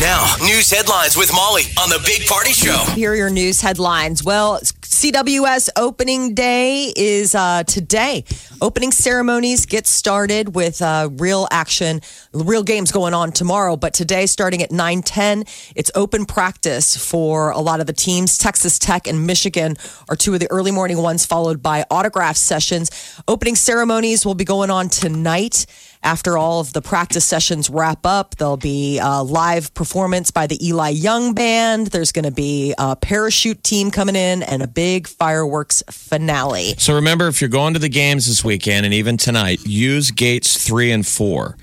Now, news headlines with Molly on the Big Party Show. Here are your news headlines. Well, CWS opening day is today. Opening ceremonies get started with real action, real games going on tomorrow. But today, starting at 9:10, it's open practice for a lot of the teams. Texas Tech and Michigan are two of the early morning ones, followed by autograph sessions. Opening ceremonies will be going on tonight. After all of the practice sessions wrap up, there'll be a live performance by the Eli Young Band. There's going to be a parachute team coming in and a big fireworks finale. So remember, if you're going to the games this weekend and even tonight, use gates 3 and 4.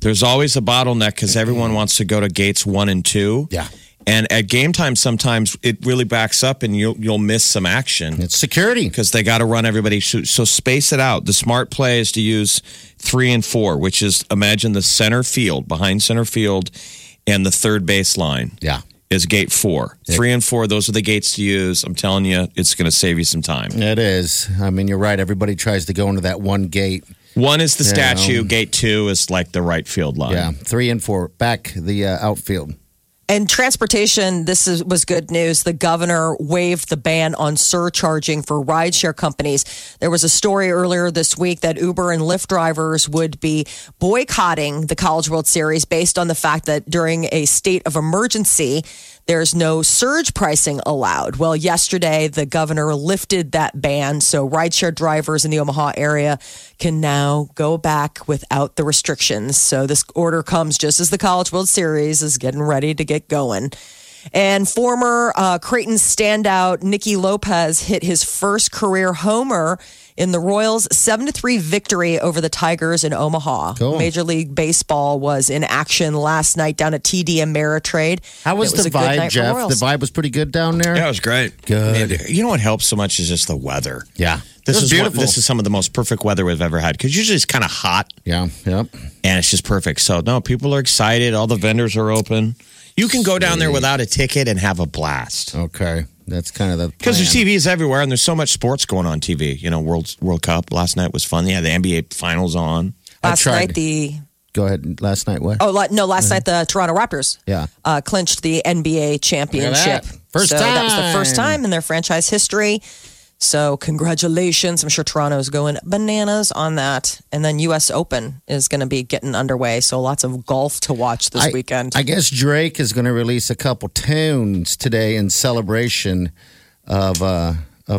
There's always a bottleneck because everyone wants to go to gates 1 and 2. Yeah. And at game time, sometimes it really backs up and you'll miss some action. It's security. Because they got to run everybody. So space it out. The smart play is to use 3 and 4, which is, imagine the center field, behind center field, and the third baseline is gate 4. Yeah. 3 and 4, those are the gates to use. I'm telling you, it's going to save you some time. It is. I mean, you're right. Everybody tries to go into that one gate. 1 is the statue. Gate 2 is like the right field line. Yeah, 3 and 4. Back the outfield. And transportation, was good news. The governor waived the ban on surcharging for rideshare companies. There was a story earlier this week that Uber and Lyft drivers would be boycotting the College World Series based on the fact that during a state of emergency, there's no surge pricing allowed. Well, yesterday, the governor lifted that ban, so rideshare drivers in the Omaha area can now go back without the restrictions. So this order comes just as the College World Series is getting ready to get going. And former Creighton standout Nicky Lopez hit his first career homer in the Royals' 7-3 victory over the Tigers in Omaha. Cool. Major League Baseball was in action last night down at TD Ameritrade. How was the vibe, Jeff? The vibe was pretty good down there? Yeah, it was great. Good. And you know what helps so much is just the weather. Yeah. This is beautiful. This is some of the most perfect weather we've ever had because usually it's kind of hot. Yeah, yep. And it's just perfect. So, no, people are excited. All the vendors are open. You can go down there without a ticket and have a blast. Okay. That's kind of the plan. Because there's TVs everywhere, and there's so much sports going on TV. You know, World Cup last night was fun. Yeah, the NBA Finals on. Go ahead. Last night what? Oh, no, last night the Toronto Raptors clinched the NBA championship. First time. That was the first time in their franchise history. So congratulations. I'm sure Toronto's going bananas on that. And then U.S. Open is going to be getting underway. So lots of golf to watch this weekend. I guess Drake is going to release a couple tunes today in celebration of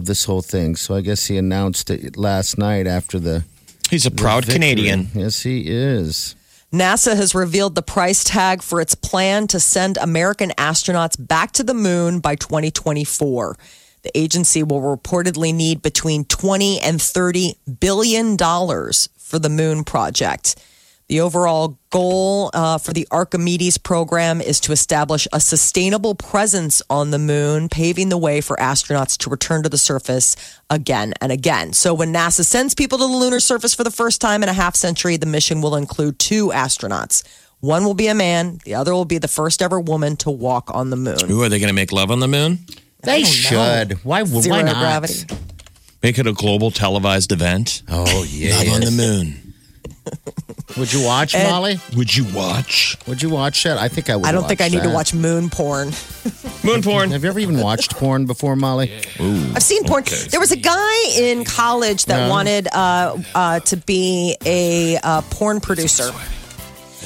this whole thing. So I guess he announced it last night after the He's a proud Canadian. Yes, he is. NASA has revealed the price tag for its plan to send American astronauts back to the moon by 2024. The agency will reportedly need between $20 and $30 billion for the moon project. The overall goal for the Archimedes program is to establish a sustainable presence on the moon, paving the way for astronauts to return to the surface again and again. So when NASA sends people to the lunar surface for the first time in a half century, the mission will include 2 astronauts. One will be a man. The other will be the first ever woman to walk on the moon. Ooh, are they going to make love on the moon? They should. Why not? Gravity. Make it a global televised event. Oh, yeah. Love on the moon. Would you watch, Molly? Would you watch that? I think I would watch I don't watch think I need that. To watch moon porn. Moon porn. Have you ever even watched porn before, Molly? Yeah. Ooh, I've seen porn. Okay. There was a guy in college that wanted to be a porn producer.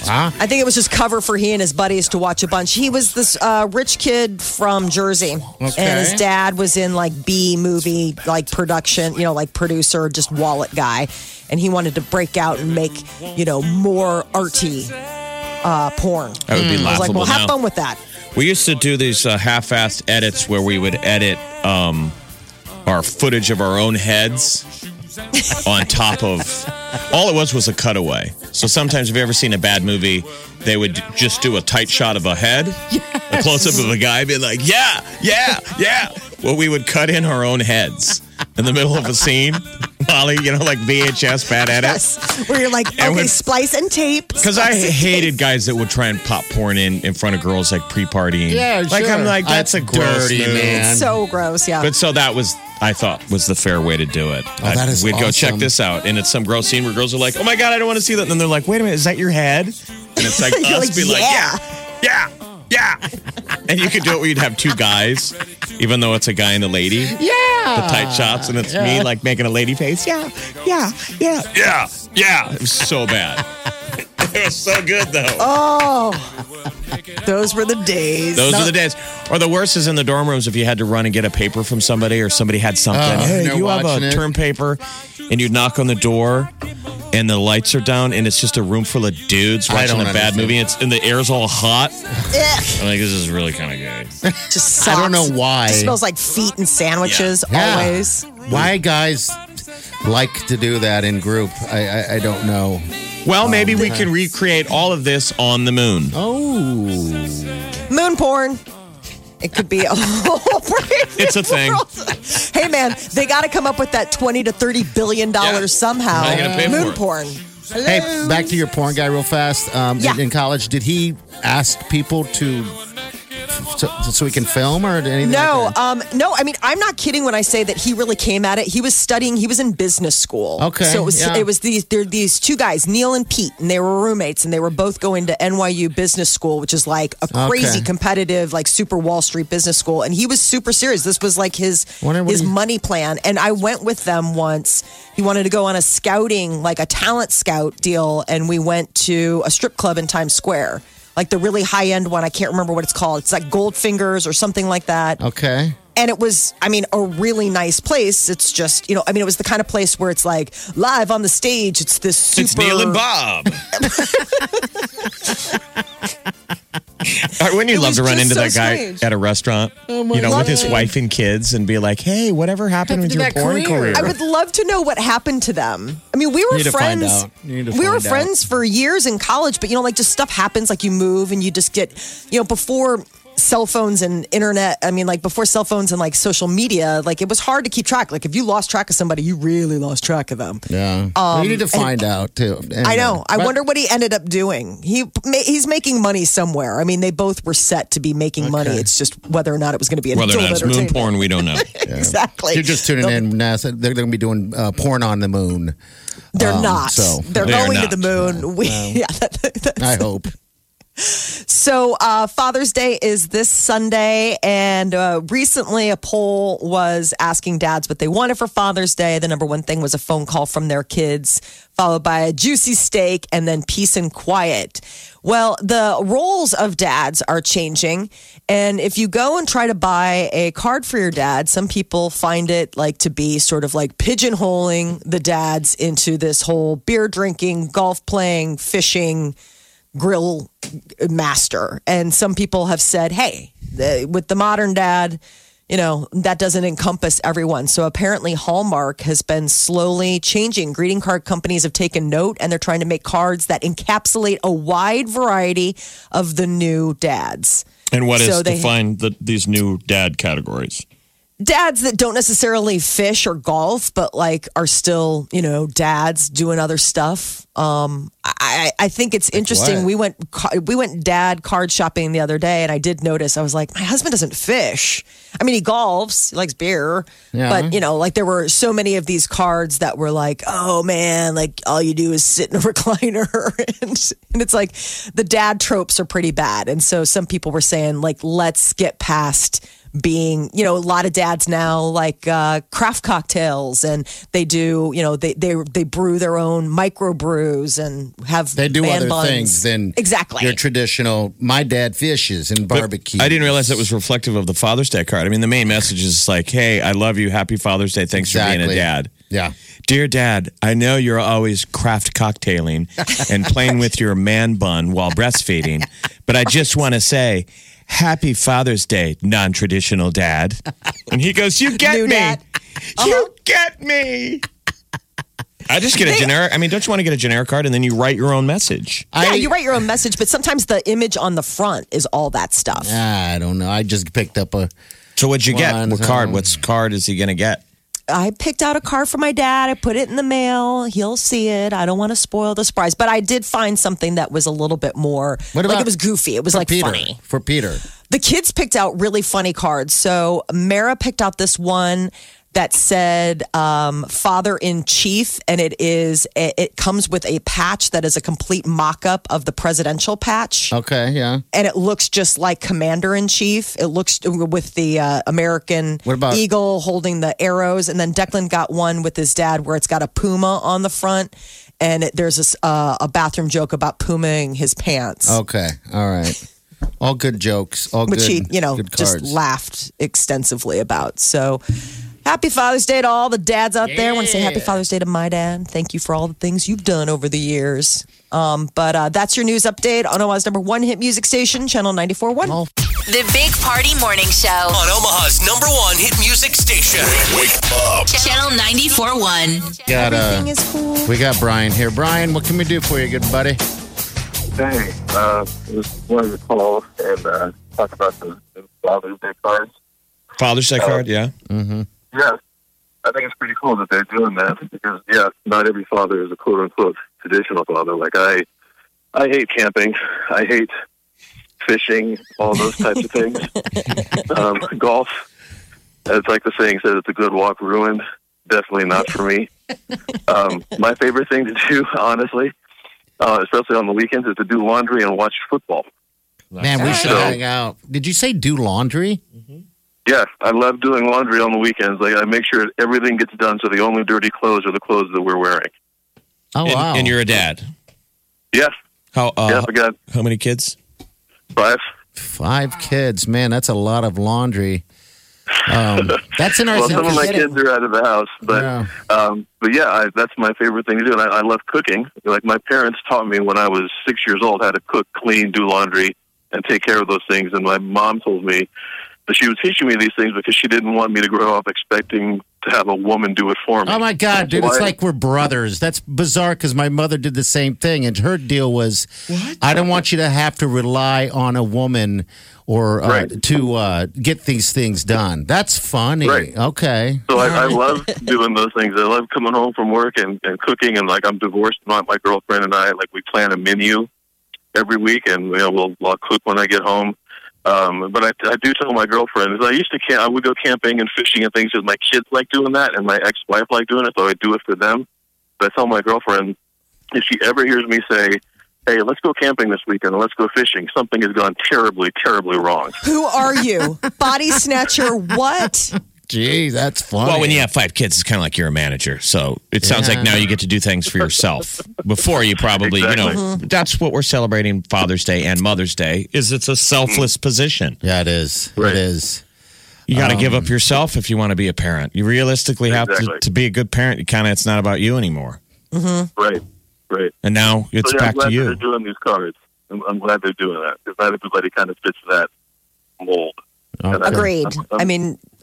Huh? I think it was just cover for he and his buddies to watch a bunch. He was this rich kid from Jersey, and his dad was in like B movie, like production, you know, like producer, just wallet guy, and he wanted to break out and make, you know, more arty porn. That would be laughable. I was like, well, have fun with that. We used to do these half-assed edits where we would edit our footage of our own heads. on top of... All it was a cutaway. So sometimes if you've ever seen a bad movie, they would just do a tight shot of a head, yes. a close-up of a guy, be like, yeah, yeah, yeah. Well, we would cut in our own heads in the middle of a scene. Molly, you know, like VHS bad edit. Yes. Where you're like, okay, would, splice and tape. Because I hated guys that would try and pop porn in front of girls, like pre-partying. Yeah, like, sure. I'm like, that's a gross dirty move. Man. It's so gross, yeah. But so that was... I thought was the fair way to do it. Oh, that is we'd go check this out, and it's some gross scene where girls are like, oh, my God, I don't want to see that. And then they're like, wait a minute, is that your head? And it's like us like, be yeah. And you could do it where you'd have two guys, even though it's a guy and a lady. Yeah. The tight shots, and it's me, like, making a lady face. Yeah. It was so bad. It was so good, though. Oh, those were the days. Those are the days. Or the worst is in the dorm rooms if you had to run and get a paper from somebody or somebody had something. Hey, you have a term paper, and you knock on the door, and the lights are down, and it's just a room full of dudes watching a bad movie, and the air's all hot. I'm like, this is really kind of good. Just socks. I don't know why. It smells like feet and sandwiches always. Why guys like to do that in group, I don't know. Well, maybe we can recreate all of this on the moon. Oh. Moon porn. It could be a whole brand It's a thing. World. Hey, man, they got to come up with that $20 to $30 billion somehow. How are you going to pay moon porn. Hello? Hey, back to your porn guy real fast. In college, did he ask people to... So we can film or anything? No, I mean, I'm not kidding when I say that he really came at it. He was studying. He was in business school. Okay. So it was these two guys, Neil and Pete, and they were roommates, and they were both going to NYU business school, which is like a crazy competitive, like super Wall Street business school. And he was super serious. This was like his money plan. And I went with them once. He wanted to go on a scouting, like a talent scout deal. And we went to a strip club in Times Square. Like the really high-end one. I can't remember what it's called. It's like Goldfingers or something like that. Okay. And it was, I mean, a really nice place. It's just, you know, I mean, it was the kind of place where it's like live on the stage. It's this super... It's Neil and Bob. Wouldn't you love to run into that guy at a restaurant, with his wife and kids and be like, hey, whatever happened with your porn career? I would love to know what happened to them. I mean, we were friends. We were friends for years in college, but, like just stuff happens, like you move and you just get, before... cell phones and internet, I mean, like before cell phones and like social media, like it was hard to keep track. Like if you lost track of somebody, you really lost track of them. Yeah. You need to find out too. Anyway. I know. I wonder what he ended up doing. He's making money somewhere. I mean, they both were set to be making money. It's just whether or not it was going to be whether or not it's moon porn, we don't know. Yeah. Exactly. You're just tuning in, NASA. They're going to be doing porn on the moon. They're not. So. They're going to the moon. I hope. So Father's Day is this Sunday, and recently a poll was asking dads what they wanted for Father's Day. The number one thing was a phone call from their kids, followed by a juicy steak, and then peace and quiet. Well, the roles of dads are changing, and if you go and try to buy a card for your dad, some people find it like to be sort of like pigeonholing the dads into this whole beer drinking, golf playing, fishing grill master. And some people have said, hey, with the modern dad, that doesn't encompass everyone. So apparently Hallmark has been slowly changing. Greeting card companies have taken note, and they're trying to make cards that encapsulate a wide variety of the new dads. And what is defined these new dad categories? Dads that don't necessarily fish or golf, but like are still, dads doing other stuff. I think it's interesting. What? We went dad card shopping the other day, and I did notice. I was like, my husband doesn't fish. I mean, he golfs, he likes beer, but like there were so many of these cards that were like, oh man, like all you do is sit in a recliner, and it's like the dad tropes are pretty bad. And so some people were saying like, let's get past being, a lot of dads now like craft cocktails, and they do, they brew their own micro brews and have they do other buns. Things than exactly your traditional. My dad fishes and barbecue. I didn't realize that was reflective of the Father's Day card. I mean, the main message is like, hey, I love you, happy Father's Day, thanks for being a dad. Yeah, dear dad, I know you're always craft cocktailing and playing with your man bun while breastfeeding, but I just want to say, happy Father's Day, non-traditional dad. And he goes, you get me. Uh-huh. You get me. I just get a generic. I mean, don't you want to get a generic card and then you write your own message? Yeah, you write your own message, but sometimes the image on the front is all that stuff. I don't know. I just picked up a... So what'd you get? What card? What card is he going to get? I picked out a card for my dad. I put it in the mail. He'll see it. I don't want to spoil the surprise. But I did find something that was a little bit more... What about, like, it was goofy. It was like Peter, funny. For Peter. The kids picked out really funny cards. So Mara picked out this one... that said father-in-chief, and it comes with a patch that is a complete mock-up of the presidential patch. Okay, yeah. And it looks just like commander-in-chief. It looks with the American eagle holding the arrows. And then Declan got one with his dad where it's got a puma on the front, and there's this, a bathroom joke about pumaing his pants. Okay, all right. All good jokes, all good cards. Which he, just laughed extensively about, so... Happy Father's Day to all the dads out there. I want to say Happy Father's Day to my dad. Thank you for all the things you've done over the years. But that's your news update on Omaha's number one hit music station, Channel 94.1. The Big Party Morning Show. On Omaha's number one hit music station. Wake up. Channel 94.1. Everything is cool. We got Brian here. Brian, what can we do for you, good buddy? Hey, just wanted to call and talk about the Father's Day cards. Father's Day card, yeah. Mm-hmm. Yes, I think it's pretty cool that they're doing that because, yeah, not every father is a quote-unquote traditional father. Like, I hate camping. I hate fishing, all those types of things. Golf, as like the saying says, it's a good walk ruined. Definitely not for me. My favorite thing to do, honestly, especially on the weekends, is to do laundry and watch football. Man, we should hang out. Did you say do laundry? Mm-hmm. Yes, I love doing laundry on the weekends. Like, I make sure everything gets done, so the only dirty clothes are the clothes that we're wearing. Oh, wow. And you're a dad? Yes. How many kids? 5. 5 kids. Man, that's a lot of laundry. That's interesting. Well, some of my kids are out of the house, but that's my favorite thing to do. And I love cooking. Like, my parents taught me when I was 6 years old how to cook, clean, do laundry, and take care of those things. And my mom told me, she was teaching me these things because she didn't want me to grow up expecting to have a woman do it for me. Oh, my God, dude. It's like we're brothers. That's bizarre because my mother did the same thing, and her deal was, what? I don't want you to have to rely on a woman or to get these things done. That's funny. Right. Okay. So I love doing those things. I love coming home from work and cooking, and, like, I'm divorced. My girlfriend and I, like, we plan a menu every week, and I'll cook when I get home. But I do tell my girlfriend, I would go camping and fishing and things because my kids like doing that and my ex-wife like doing it, so I do it for them. But I tell my girlfriend, if she ever hears me say, hey, let's go camping this weekend and let's go fishing, something has gone terribly, terribly wrong. Who are you? Body snatcher, what? Gee, that's funny. Well, when you have 5 kids, it's kind of like you're a manager. So it sounds like now you get to do things for yourself. Before you probably, that's what we're celebrating Father's Day and Mother's Day is it's a selfless position. Yeah, it is. Right. It is. You got to give up yourself if you want to be a parent. You realistically have to be a good parent. You kind of, it's not about you anymore. Mm-hmm. Right, right. And now it's back to you. I'm glad they're doing these cards. I'm glad they're doing that because not everybody kind of fits that mold. Okay. Agreed.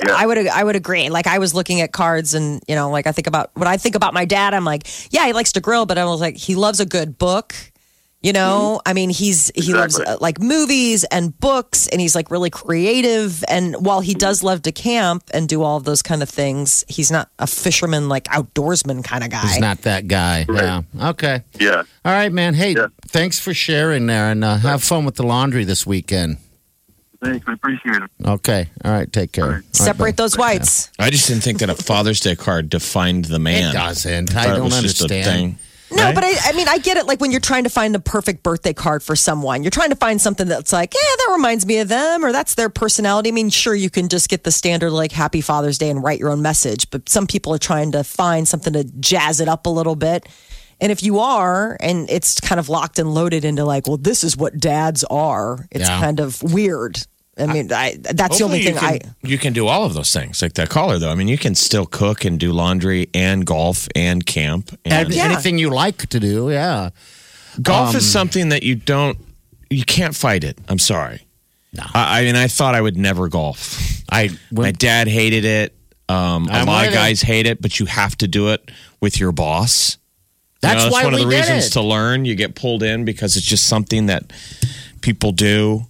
I would agree. Like, I was looking at cards and, like, when I think about my dad, I'm like, yeah, he likes to grill, but I was like, he loves a good book. Mm-hmm. I mean, he loves like movies and books, and he's like really creative. And while he does love to camp and do all of those kind of things, he's not a fisherman, like outdoorsman kind of guy. He's not that guy. Right. Yeah. Okay. Yeah. All right, man. Hey, thanks for sharing there, and have fun with the laundry this weekend. Thanks, we appreciate it. Okay, all right, take care. Right. Separate those whites. I just didn't think that a Father's Day card defined the man. It doesn't. I don't understand. No, right? But I mean, I get it. Like when you're trying to find the perfect birthday card for someone, you're trying to find something that's like, yeah, that reminds me of them, or that's their personality. I mean, sure, you can just get the standard like Happy Father's Day and write your own message, but some people are trying to find something to jazz it up a little bit. And if you are, and it's kind of locked and loaded into like, well, this is what dads are. It's kind of weird. I mean, that's the only thing you can do all of those things. Like that caller, though. I mean, you can still cook and do laundry and golf and camp. And anything you like to do, yeah. Golf is something that you can't fight it. I'm sorry. No. I mean, I thought I would never golf. My dad hated it. A lot of guys hate it, but you have to do it with your boss. That's why one of the reasons to learn. You get pulled in because it's just something that people do.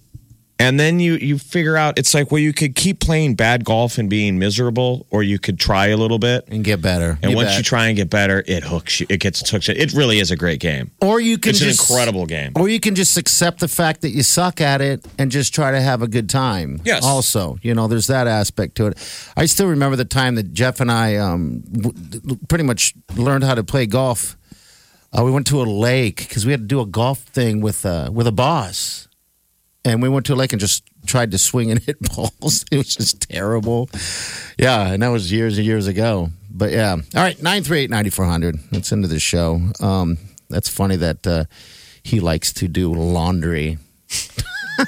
And then you figure out, it's like, well, you could keep playing bad golf and being miserable, or you could try a little bit. And get better. And once you try and get better, it hooks you. It gets hooked. It really is a great game. Or you can an incredible game. Or you can just accept the fact that you suck at it and just try to have a good time. Yes. Also, you know, there's that aspect to it. I still remember the time that Jeff and I pretty much learned how to play golf. We went to a lake because we had to do a golf thing with a boss. And we went to a lake and just tried to swing and hit balls. It was just terrible. Yeah, and that was years and years ago. But yeah. All right, 938-9400. That's into the show. That's funny that he likes to do laundry.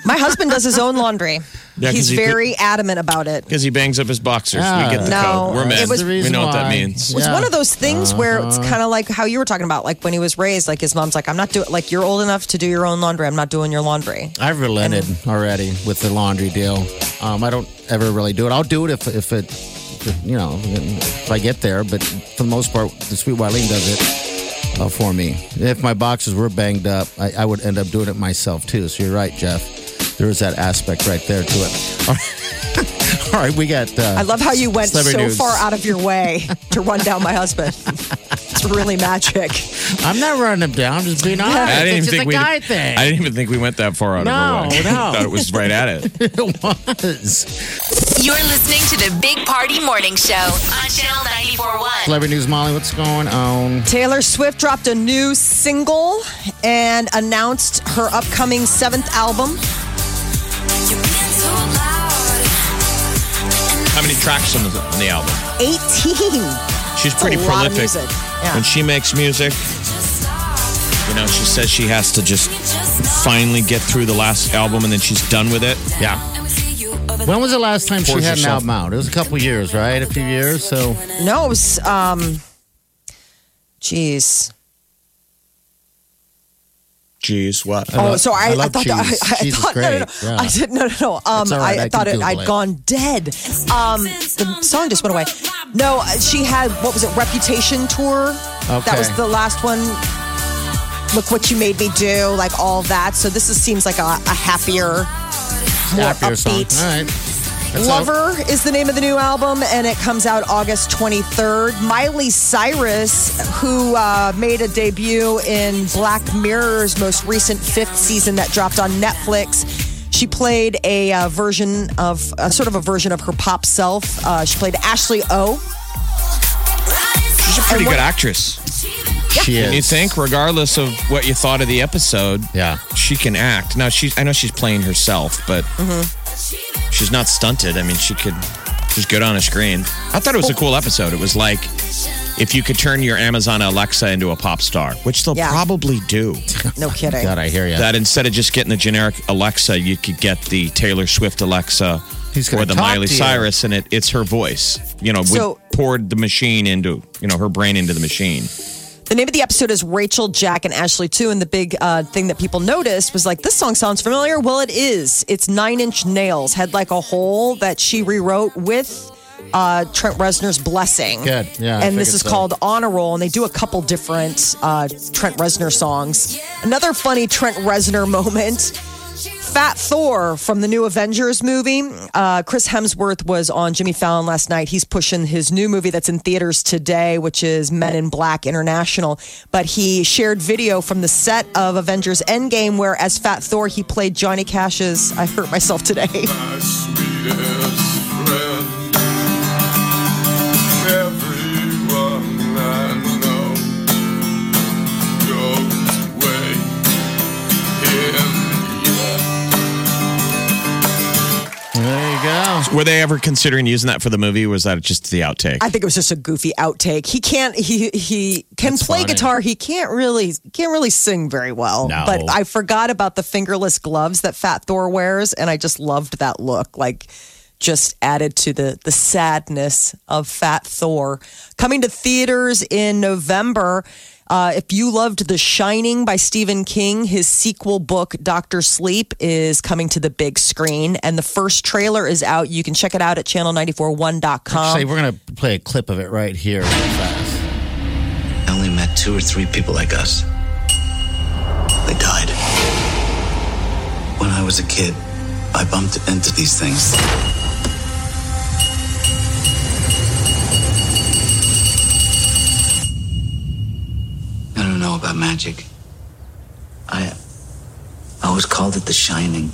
My husband does his own laundry. Yeah, he's very adamant about it. Because he bangs up his boxers. We get the code. We're men. We know what that means. It was one of those things where it's kind of like how you were talking about, like when he was raised, like his mom's like, I'm not doing, like, you're old enough to do your own laundry. I'm not doing your laundry. I've relented already with the laundry deal. I don't ever really do it. I'll do it if I get there. But for the most part, the sweet Wileen does it. For me. If my boxes were banged up, I would end up doing it myself too. So you're right, Jeff. There is that aspect right there to it. All right, we got... I love how you went so far out of your way to run down my husband. It's really magic. I'm not running him down. I'm just being honest. I didn't even think we went that far out of our way. No. I thought it was right at it. It was. You're listening to the Big Party Morning Show on Channel 94.1. Celebrity News, Molly, what's going on? Taylor Swift dropped a new single and announced her upcoming 7th album. How many tracks on the album? 18. She's pretty prolific. Yeah. When she makes music, you know, she says she has to just finally get through the last album and then she's done with it. Yeah. When was the last time she had an album out? It was a couple years, right? A few years, so... No, it was, Jeez, what? I thought I didn't. No. I thought I'd gone dead. The song just went away. No, she had Reputation tour. Okay. That was the last one. Look What You Made Me Do, like all that. So this seems like a happier, more upbeat song. All right. That's Lover is the name of the new album, and it comes out August 23rd. Miley Cyrus, who made a debut in Black Mirror's most recent 5th season that dropped on Netflix, she played a version of her pop self. She played Ashley O. She's a pretty good actress. Yeah. She is. You think, regardless of what you thought of the episode, she can act. Now, I know she's playing herself, but... Mm-hmm. She's not stunted. I mean, she's good on a screen. I thought it was a cool episode. It was like if you could turn your Amazon Alexa into a pop star, which they'll probably do. No kidding. God, I hear you. That instead of just getting the generic Alexa, you could get the Taylor Swift Alexa or the Miley Cyrus, and it's her voice. You know, we poured the machine into, you know, her brain into the machine. The name of the episode is Rachel, Jack, and Ashley, too. And the big thing that people noticed was like, this song sounds familiar. Well, it is. It's Nine Inch Nails. Had like a whole that she rewrote with Trent Reznor's blessing. Good. Yeah, and this is called Honor Roll. And they do a couple different Trent Reznor songs. Another funny Trent Reznor moment. Fat Thor from the new Avengers movie. Chris Hemsworth was on Jimmy Fallon last night. He's pushing his new movie that's in theaters today, which is Men in Black International. But he shared video from the set of Avengers Endgame where, as Fat Thor, he played Johnny Cash's I Hurt Myself Today. My sweetest friend, everyone I know goes away in. There you go. Were they ever considering using that for the movie, or was that just the outtake? I think it was just a goofy outtake. He can That's play funny. Guitar. He can't really sing very well. No. But I forgot about the fingerless gloves that Fat Thor wears, and I just loved that look. Like, just added to the sadness of Fat Thor. Coming to theaters in November... if you loved The Shining by Stephen King, his sequel book, Dr. Sleep, is coming to the big screen. And the first trailer is out. You can check it out at channel941.com. Actually, we're going to play a clip of it right here. I only met had two or three people like us. They died. When I was a kid, I bumped into these things. I don't know about magic. I always called it The Shining.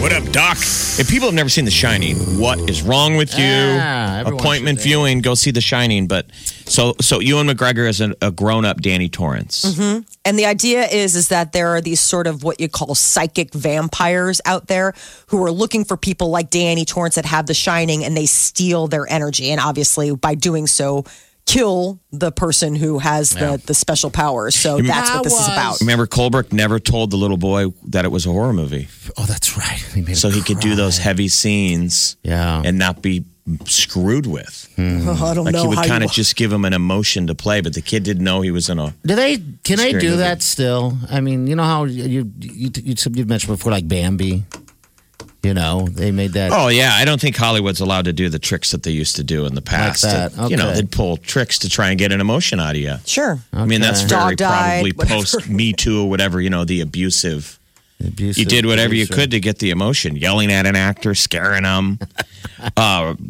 What up, Doc? If people have never seen The Shining, what is wrong with you? Appointment viewing, go see The Shining. But so Ewan McGregor is a grown-up Danny Torrance. Mm-hmm. And the idea is that there are these sort of what you call psychic vampires out there who are looking for people like Danny Torrance that have The Shining, and they steal their energy. And obviously, by doing so, kill the person who has the special powers. So that's what this is about. Remember, Kubrick never told the little boy that it was a horror movie. Oh, that's right. He could do those heavy scenes and not be screwed with. Oh, I don't know. He would kind of just give him an emotion to play, but the kid didn't know he was in a... Can they do that still? I mean, you know how you mentioned before, like Bambi... You know, they made that. Oh, yeah. I don't think Hollywood's allowed to do the tricks that they used to do in the past. Like that. Okay. You know, they'd pull tricks to try and get an emotion out of you. Sure. Okay. I mean, that's very probably post-Me Too or whatever, you know, the abusive. You did whatever you could to get the emotion. Yelling at an actor, scaring them.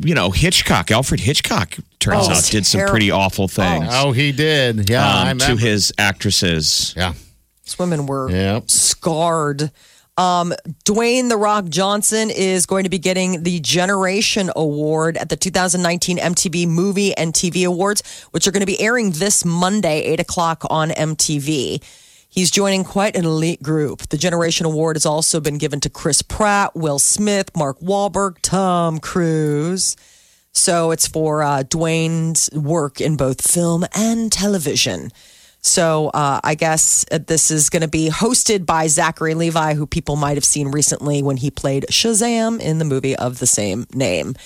You know, Hitchcock, Alfred Hitchcock, turns out, did some pretty awful things. Oh, he did. Yeah, I remember. To his actresses. Yeah. These women were scarred. Dwayne "The Rock" Johnson is going to be getting the Generation Award at the 2019 MTV Movie and TV Awards, which are going to be airing this Monday, 8 o'clock on MTV. He's joining quite an elite group. The Generation Award has also been given to Chris Pratt, Will Smith, Mark Wahlberg, Tom Cruise. So it's for Dwayne's work in both film and television. So I guess this is going to be hosted by Zachary Levi, who people might have seen recently when he played Shazam in the movie of the same name.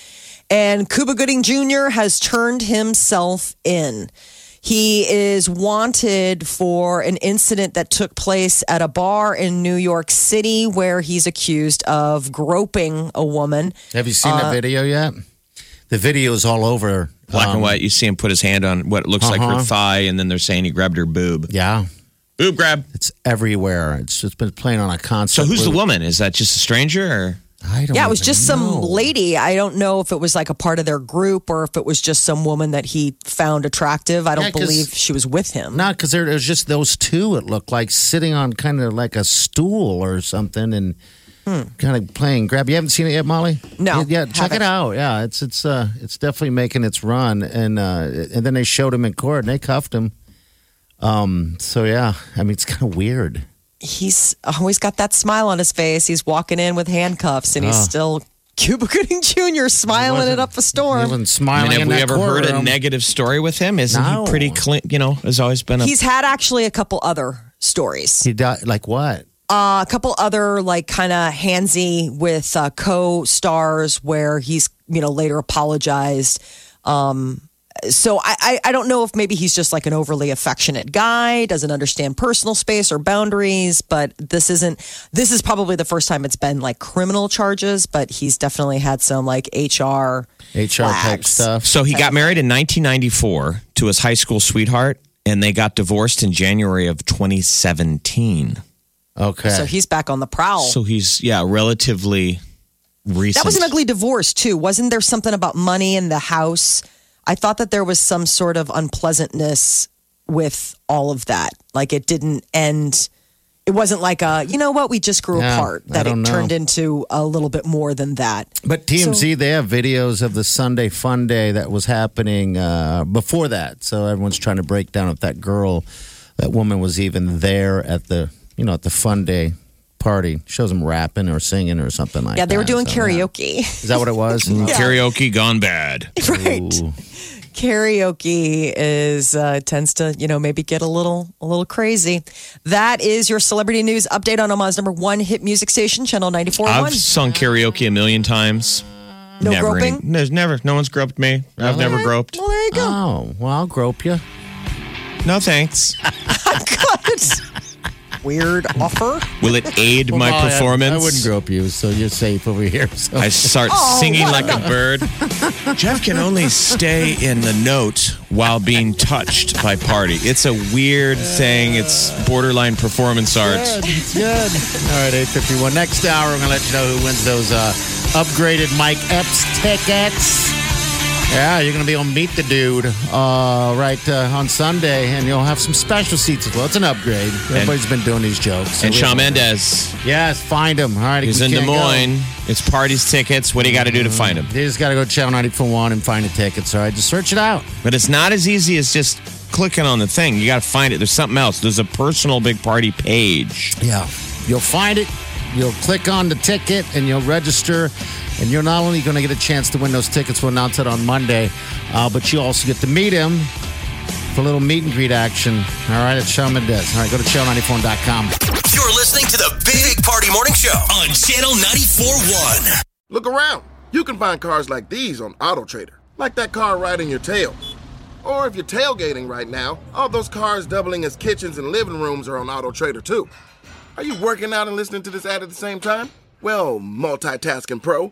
And Cuba Gooding Jr. has turned himself in. He is wanted for an incident that took place at a bar in New York City where he's accused of groping a woman. Have you seen the video yet? The video is all over. Black and white. You see him put his hand on what looks like her thigh, and then they're saying he grabbed her boob. Yeah. Boob grab. It's everywhere. It's just been playing on a constant. So who's the woman? Is that just a stranger? Or? I don't know. Yeah, it was just some lady. I don't know if it was like a part of their group or if it was just some woman that he found attractive. I don't believe she was with him. Not because there was just those two, it looked like, sitting on kind of like a stool or something, and... kind of playing grab. You haven't seen it yet, Molly? No. Yeah, check it out. Yeah, it's definitely making its run. And then they showed him in court and they cuffed him. So yeah, I mean, it's kind of weird. He's always got that smile on his face. He's walking in with handcuffs, and he's still Cuba Gooding Jr. smiling it up a storm. He wasn't smiling. I mean, have we ever heard a negative story with him? Isn't he pretty clean? You know, has always been. He's had actually a couple other stories. He died, like what? A couple other like kind of handsy with co-stars where he's, you know, later apologized. So I don't know if maybe he's just like an overly affectionate guy, doesn't understand personal space or boundaries, but this is probably the first time it's been like criminal charges, but he's definitely had some like HR type stuff. So he got married in 1994 to his high school sweetheart, and they got divorced in January of 2017. Okay. So he's back on the prowl. So he's, relatively recent. That was an ugly divorce, too. Wasn't there something about money in the house? I thought that there was some sort of unpleasantness with all of that. Like, it didn't end. It wasn't like we just grew apart. That it turned into a little bit more than that. But TMZ, they have videos of the Sunday Fun Day that was happening before that. So everyone's trying to break down if that woman was even there at the... You know, at the fun day party, shows them rapping or singing or something like that. Yeah, they were doing karaoke. Is that what it was? Karaoke gone bad. Right. Ooh. Karaoke tends to, maybe get a little crazy. That is your celebrity news update on Omaha's number one hit music station, Channel 94.1. I've sung karaoke a million times. No never groping? No one's groped me. Really? I've never groped. Well, there you go. Oh, well, I'll grope you. No, thanks. Good. weird offer. Will it aid my performance? I wouldn't grope you, so you're safe over here. So. I start singing like a bird. Jeff can only stay in the note while being touched by party. It's a weird thing. It's borderline performance art. It's good. All right, 8:51. Next hour, I'm going to let you know who wins those upgraded Mike Epps tickets. Yeah, you're going to be on Meet the Dude on Sunday, and you'll have some special seats as well. It's an upgrade. Everybody's been doing these jokes. So and Shawn Mendes. Yes, find him. All right, he's in Des Moines. Go. It's parties tickets. What do you got to do to find him? You just got to go to Channel 94.1 and find the tickets. All right, just search it out. But it's not as easy as just clicking on the thing. You got to find it. There's something else. There's a personal big party page. Yeah, you'll find it. You'll click on the ticket, and you'll register. And you're not only going to get a chance to win those tickets, we'll announce it on Monday, but you also get to meet him for a little meet and greet action. All right, it's Shawn Mendes. All right, go to channel94.com. You're listening to the Big Party Morning Show on Channel 94.1. Look around. You can find cars like these on AutoTrader, like that car riding your tail. Or if you're tailgating right now, all those cars doubling as kitchens and living rooms are on AutoTrader, too. Are you working out and listening to this ad at the same time? Well, multitasking pro,